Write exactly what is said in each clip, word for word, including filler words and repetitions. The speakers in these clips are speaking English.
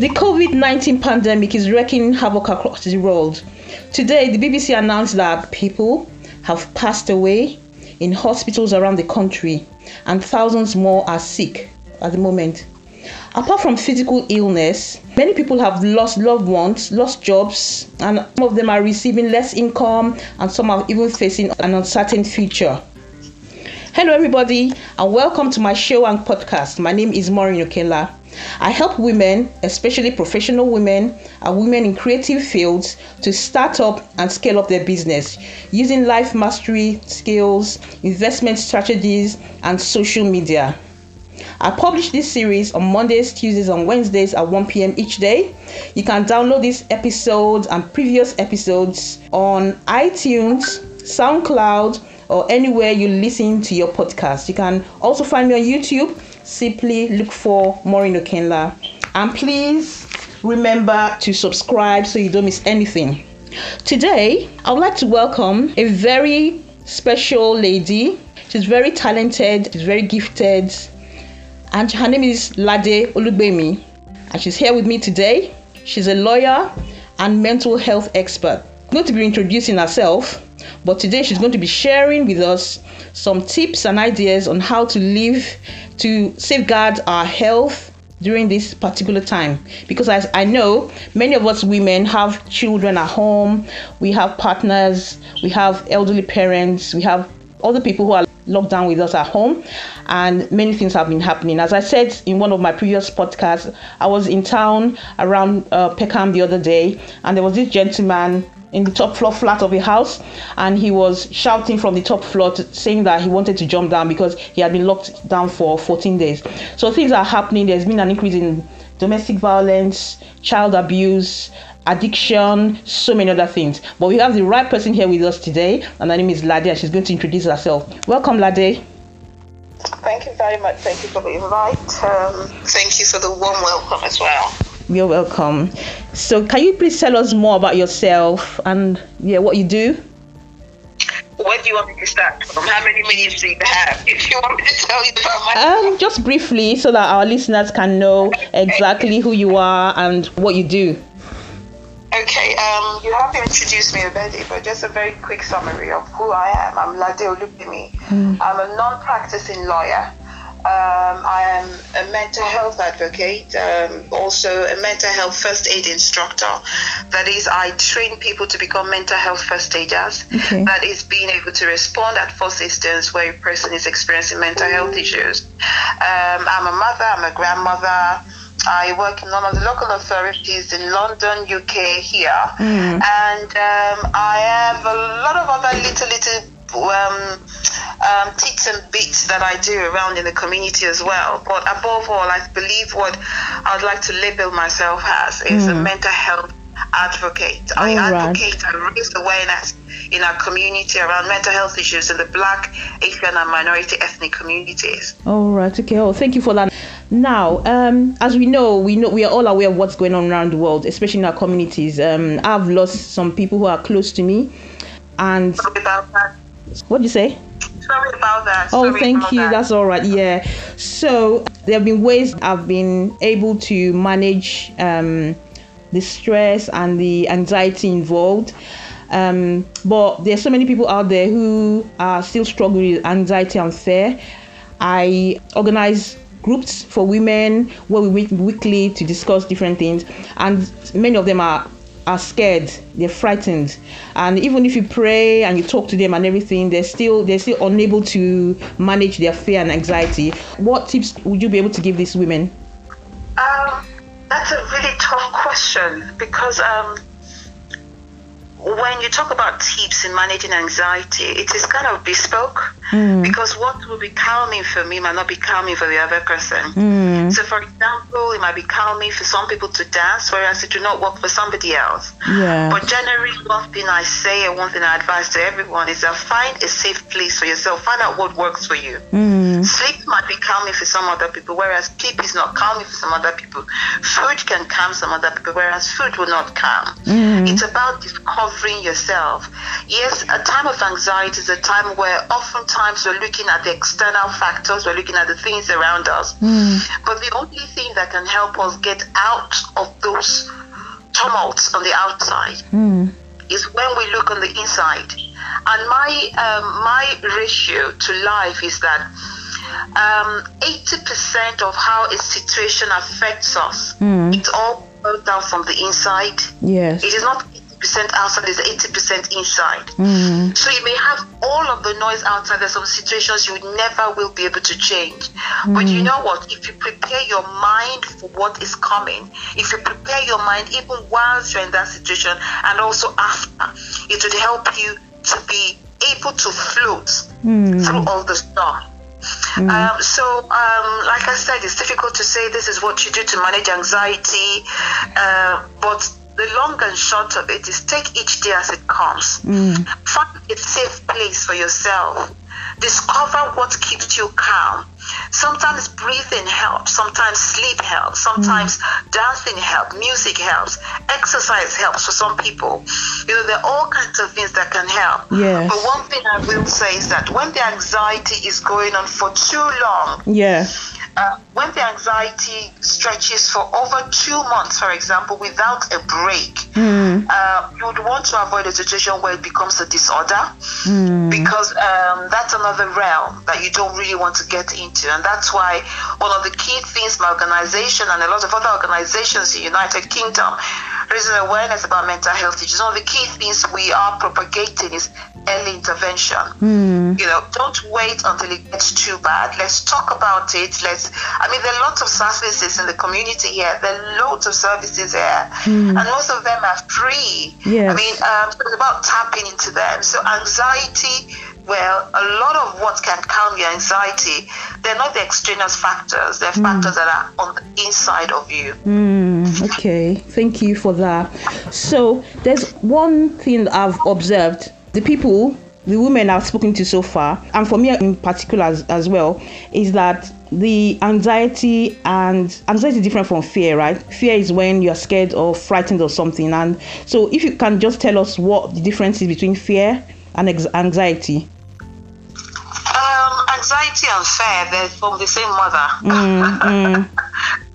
The COVID nineteen pandemic is wreaking havoc across the world. Today, the B B C announced that people have passed away in hospitals around the country and thousands more are sick at the moment. Apart from physical illness, many people have lost loved ones, lost jobs, and some of them are receiving less income, and some are even facing an uncertain future. Hello everybody, and welcome to my show and podcast. My name is Maureen No Kenla. I help women, especially professional women and women in creative fields, to start up and scale up their business using life mastery skills, investment strategies, and social media. I publish this series on Mondays, Tuesdays, and Wednesdays at one p.m. each day. You can download this episode and previous episodes on iTunes, SoundCloud, or anywhere you listen to your podcast. You can also find me on YouTube. Simply look for Maureen No Kenla. And please remember to subscribe so you don't miss anything. Today, I would like to welcome a very special lady. She's very talented, she's very gifted, and her name is Lade Olugbemi, and she's here with me today. She's a lawyer and mental health expert. She's going to be introducing herself, but today she's going to be sharing with us some tips and ideas on how to live to safeguard our health during this particular time. Because as I know, many of us women have children at home, we have partners, we have elderly parents, we have other people who are locked down with us at home, and many things have been happening. As I said in one of my previous podcasts, I was in town around uh, Peckham the other day, and there was this gentleman in the top floor flat of a house, and he was shouting from the top floor to, saying that he wanted to jump down because he had been locked down for fourteen days. So things are happening. There's been an increase in domestic violence, child abuse, addiction, so many other things. But we have the right person here with us today, and her name is Lade, and she's going to introduce herself. Welcome, Lade. Thank you very much. Thank you for the invite. Um, thank you for the warm welcome as well. You're welcome. So can you please tell us more about yourself and yeah, what you do? Where do you want me to start from? How many minutes do you have? If you want me to tell you about myself. Um, just briefly, so that our listeners can know exactly who you are and what you do. Okay, um, you haven't introduced me already, but just a very quick summary of who I am. I'm Lade Olugbemi. Mm. I'm a non-practicing lawyer. Um, I am a mental health advocate, um, also a mental health first aid instructor. That is, I train people to become mental health first aiders. Okay. That is, being able to respond at first instance where a person is experiencing mental mm. health issues. Um, I'm a mother, I'm a grandmother. I work in one of the local authorities in London, U K, here. Mm. And um, I have a lot of other little, little Um, um, tips and bits that I do around in the community as well. But above all, I believe what I'd like to label myself as is mm. a mental health advocate. All I advocate right. and raise awareness in our community around mental health issues in the Black, Asian and minority ethnic communities. All right, okay. Oh, thank you for that. Now, um, as we know, we know we are all aware of what's going on around the world, especially in our communities. Um, I've lost some people who are close to me, and about that. What do you say? Sorry about that. Oh, Sorry thank you. That. That's all right. Yeah. So there have been ways I've been able to manage um, the stress and the anxiety involved. Um, but there's so many people out there who are still struggling with anxiety and fear. I organize groups for women where we meet weekly to discuss different things. And many of them are are scared, they're frightened, and even if you pray and you talk to them and everything, they're still they're still unable to manage their fear and anxiety. What tips would you be able to give these women? Um, that's a really tough question, because um, when you talk about tips in managing anxiety, it is kind of bespoke, mm. because what will be calming for me might not be calming for the other person. Mm. So, for example, it might be calming for some people to dance, whereas it do not work for somebody else. Yeah. But generally, one thing I say and one thing I advise to everyone is that find a safe place for yourself. Find out what works for you. Mm. Sleep might be calming for some other people, whereas sleep is not calming for some other people. Food can calm some other people, whereas food will not calm. Mm. It's about discovering yourself. Yes, a time of anxiety is a time where oftentimes times we're looking at the external factors, we're looking at the things around us. Mm. But the only thing that can help us get out of those tumults on the outside mm. is when we look on the inside. And my um, my ratio to life is that um, eighty percent of how a situation affects us, mm. it's all brought down from the inside. Yes. It is not percent outside, is eighty percent inside. Mm. So you may have all of the noise outside. There's some situations you never will be able to change. Mm. But you know what? If you prepare your mind for what is coming, if you prepare your mind even whilst you're in that situation and also after, it would help you to be able to float mm. through all the storm. Mm. Um, so, um, like I said, it's difficult to say this is what you do to manage anxiety, uh, but the long and short of it is take each day as it comes. Mm. Find a safe place for yourself. Discover what keeps you calm. Sometimes breathing helps. Sometimes sleep helps. Sometimes mm. dancing helps. Music helps. Exercise helps for some people. You know, there are all kinds of things that can help. Yes. But one thing I will say is that when the anxiety is going on for too long, yeah. Uh, when the anxiety stretches for over two months, for example, without a break, mm. uh, you would want to avoid a situation where it becomes a disorder mm. because um, that's another realm that you don't really want to get into. And that's why one of the key things my organization and a lot of other organizations in the United Kingdom raising awareness about mental health issues. One of the key things we are propagating is early intervention. Mm. You know, don't wait until it gets too bad. Let's talk about it. Let's I mean, there are lots of services in the community here. There are loads of services here, mm. and most of them are free. Yes. I mean, um, so it's about tapping into them. So anxiety, well, a lot of what can calm your anxiety, they're not the extraneous factors. They're mm. factors that are on the inside of you. Mm, okay, thank you for that. So there's one thing I've observed. The people... the women I've spoken to so far, and for me in particular as, as well, is that the anxiety and anxiety is different from fear, right? Fear is when you're scared or frightened or something. And so if you can just tell us what the difference is between fear and ex- anxiety. Um, anxiety and fear, they're from the same mother. Mm, mm.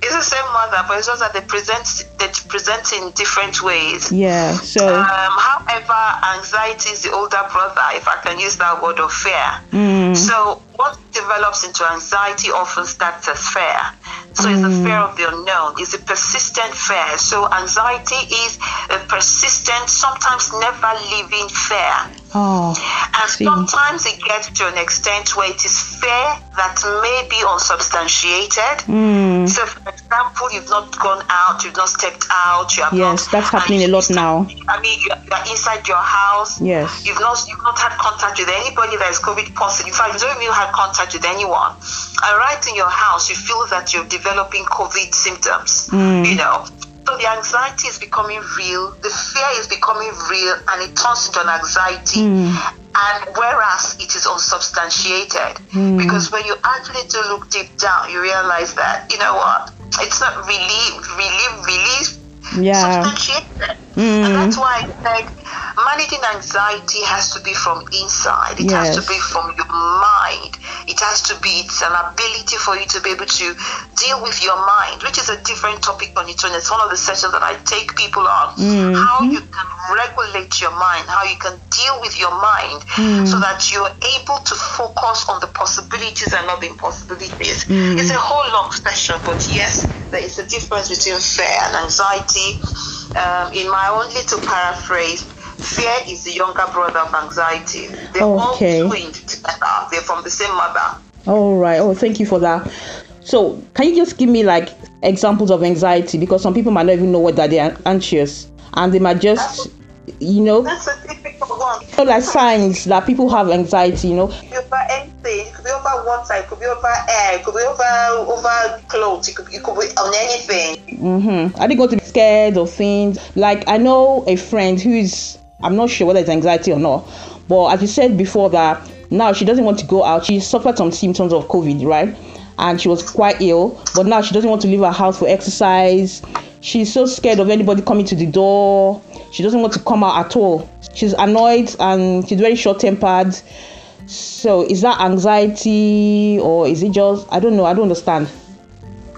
It's the same mother, but it's just that they present, they present in different ways. Yeah, so... Um, however, anxiety is the older brother, if I can use that word, of fear. Mm. So what develops into anxiety often starts as fear. So mm. it's the fear of the unknown. It's a persistent fear. So anxiety is a persistent, sometimes never leaving fear. Oh, and see. Sometimes it gets to an extent where it is fear that may be unsubstantiated. Mm. So for example, you've not gone out, you've not stepped out, you have yes, not, that's happening a lot start, now. I mean, you're, you're inside your house. Yes. You've not you've not had contact with anybody that is COVID positive. In fact, you don't even have contact with anyone. And right in your house, you feel that you're developing COVID symptoms. Mm. You know. So the anxiety is becoming real, the fear is becoming real, and it turns into an anxiety. Mm. And whereas it is unsubstantiated, mm. because when you actually do look deep down, you realize that, you know what, it's not really, really, really yeah. substantiated. Mm. And that's why I think managing anxiety has to be from inside. It yes. has to be from your mind. It has to be, it's an ability for you to be able to deal with your mind, which is a different topic on its own. It's one of the sessions that I take people on, mm-hmm. how you can regulate your mind, how you can deal with your mind mm. so that you're able to focus on the possibilities and not the impossibilities. Mm. It's a whole long session, but yes, there is a difference between fear and anxiety. Um, in my Only to paraphrase, fear is the younger brother of anxiety. They're okay. all twins together. They're from the same mother. All right. Oh, thank you for that. So, can you just give me like examples of anxiety? Because some people might not even know what that they're anxious, and they might just, you know, that's a difficult one. You know, like signs that people have anxiety. You know, it could be over anything. It could be over water. It could be over air. It could be over over clothes. It could, it could be on anything. Mm-hmm. Are they going to be scared of things? Like I know a friend who is, I'm not sure whether it's anxiety or not, but as you said before that now she doesn't want to go out. She suffered some symptoms of COVID, right? And she was quite ill, but now she doesn't want to leave her house for exercise. She's so scared of anybody coming to the door. She doesn't want to come out at all. She's annoyed and she's very short-tempered. So is that anxiety, or is it just, I don't know, I don't understand.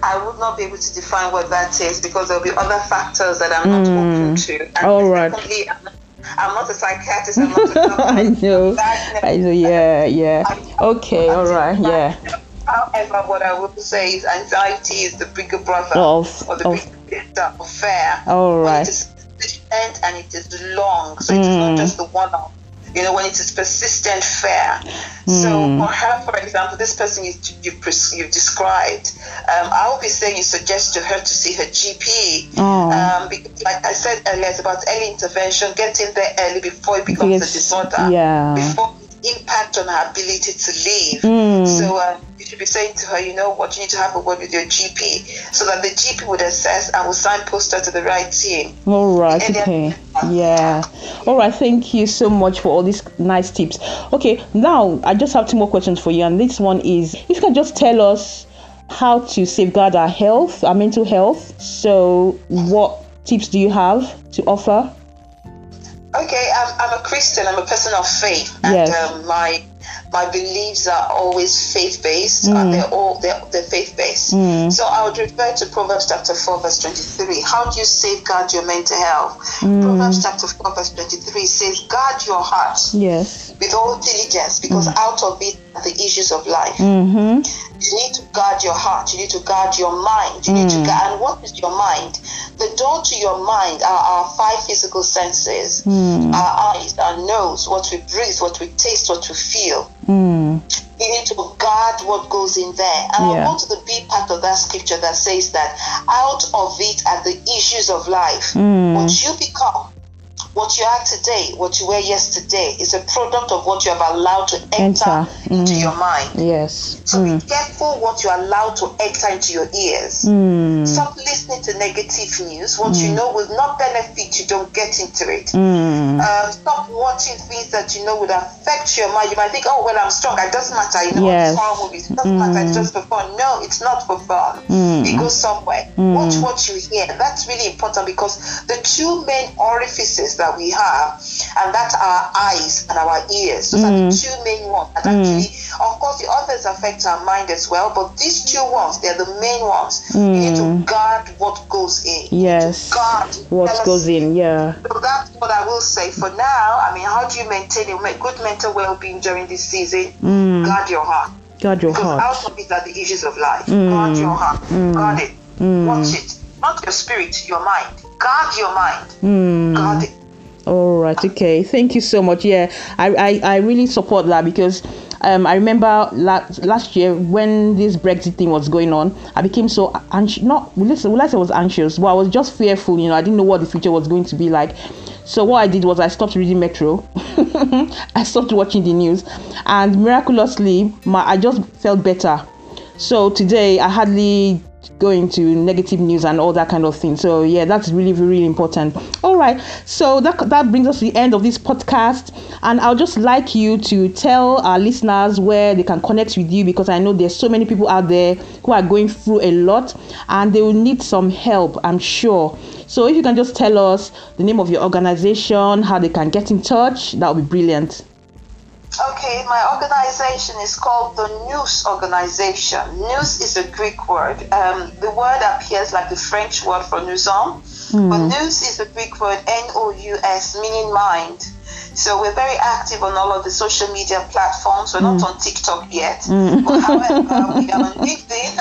I would not be able to define what that is, because there will be other factors that I'm not mm. open to. And all right. Secondly, I'm not, I'm not a psychiatrist. I'm not a doctor. I know. I know. Yeah, yeah. I, okay, all right, yeah. However, what I would say is anxiety is the bigger brother of, or the of, bigger sister of fear. All right. It is persistent and it is long, so mm. it is not just the one-off. You know, when it is persistent fear. Mm. So for her, for example, this person you, you, you've described, um, I would be saying you suggest to her to see her G P. Oh. Um, because like I said earlier, it's about early intervention, get in there early before it becomes yes. a disorder, yeah. before it impacts on her ability to live. Mm. So um, you should be saying to her, you know what, you need to have a word with your G P, so that the G P would assess and will signpost her to the right team. All right, and okay. Yeah. All right. Thank you so much for all these nice tips. Okay. Now I just have two more questions for you, and this one is: if you can just tell us how to safeguard our health, our mental health. So, what tips do you have to offer? Okay, I'm, I'm a Christian. I'm a person of faith, and yes. um, my my beliefs are always faith based, mm. and they're all they're, they're faith based. Mm. So I would refer to Proverbs chapter four verse twenty-three. How do you safeguard your mental health? Mm. Proverbs chapter four verse twenty-three says, "Guard your heart yes. with all diligence, because mm. out of it are the issues of life." Mm-hmm. You need to guard your heart. You need to guard your mind. You mm. need to guard. And what is your mind? The door to your mind are our five physical senses, mm. our eyes, our nose, what we breathe, what we taste, what we feel. Mm. You need to guard what goes in there. And yeah. I want the B part of that scripture that says that out of it are the issues of life. Mm. What you become, what you are today, what you were yesterday is a product of what you have allowed to enter, enter. into mm. your mind. Yes. So mm. be careful what you allow to enter into your ears. Mm. Stop listening to negative news. What mm. you know will not benefit you, don't get into it. Mm. Um, stop watching things that you know would affect your mind. You might think, oh, well, I'm strong. It doesn't matter. You know, yes. horror movies. It doesn't mm. matter. It's just for fun. No, it's not for fun. Mm. It goes somewhere. Mm. Watch what you hear. That's really important, because the two main orifices that we have, and that's our eyes and our ears. Those mm. are the two main ones. And mm. actually, of course, the others affect our mind as well, but these two ones, they're the main ones. Mm. You need to guard what goes in. Yes. Guard what goes in. Yeah. So that's what I will say for now. I mean, how do you maintain a good mental well-being during this season? Mm. Guard your heart. Guard your because heart. Because out of it are the issues of life. Mm. Guard your heart. Mm. Guard it. Mm. Watch it. Not your spirit, your mind. Guard your mind. Mm. Guard it. All right. Okay. Thank you so much. Yeah, I, I, I really support that, because um, I remember last last year when this Brexit thing was going on, I became so anxious. Not listen, well, I was anxious, but I was just fearful. You know, I didn't know what the future was going to be like. So what I did was I stopped reading Metro. I stopped watching the news, and miraculously, my I just felt better. So today I hardly go into negative news and all that kind of thing. So yeah, that's really, really important. All right, so that that brings us to the end of this podcast, and I'll just like you to tell our listeners where they can connect with you, because I know there's so many people out there who are going through a lot and they will need some help, I'm sure. So if you can just tell us the name of your organization, how they can get in touch, that would be brilliant. Okay, my organization is called the Nous Organisation. Nous is a Greek word. Um, the word appears like the French word for nousom, mm. but nous is the Greek word N O U S, meaning mind. So we're very active on all of the social media platforms. We're mm. not on TikTok yet. Mm. But however, we are on LinkedIn.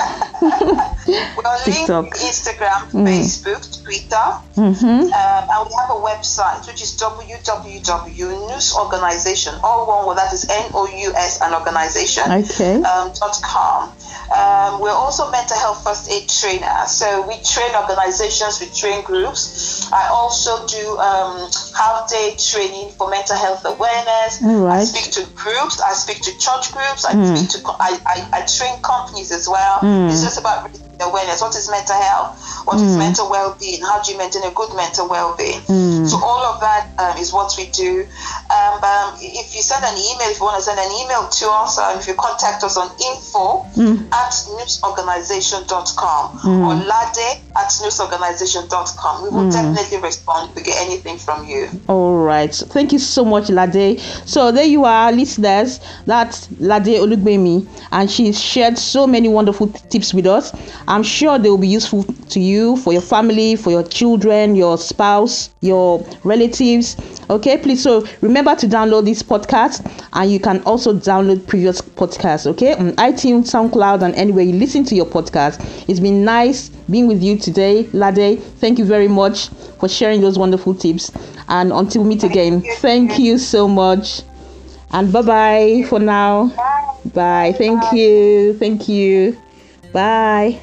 We're on TikTok. LinkedIn, Instagram, mm. Facebook, Twitter. Mm-hmm. Um, and we have a website, which is w w w dot news organisation, all one word, that is N O U S and organization, okay. um, dot com. Um, we're also mental health first aid trainer. So we train organizations, we train groups. I also do um, half-day training for mental health awareness. Right. I speak to groups, I speak to church groups, I mm. speak to I, I, I train companies as well. Mm. It's just about awareness. What is mental health? What mm. is mental well-being? How do you maintain a good mental well-being? Mm. So all of that um, is what we do. Um, um, if you send an email, if you want to send an email to us, um, if you contact us on info mm. at news organisation dot com mm. or Lade at news organisation dot com, we will mm. definitely respond if we get anything from you. All right. Thank you so much, Lade. So there you are, listeners. That's Lade Olugbemi, and she's shared so many wonderful tips with us. I'm sure they will be useful to you, for your family, for your children, your spouse, your relatives. Okay, please, so remember to download this podcast, and you can also download previous podcasts, okay, on iTunes, SoundCloud, and anywhere you listen to your podcast. It's been nice being with you today, Lade. Thank you very much for sharing those wonderful tips, and until we meet again, thank you so much, and bye-bye for now. Bye. Thank you. Thank you. Bye.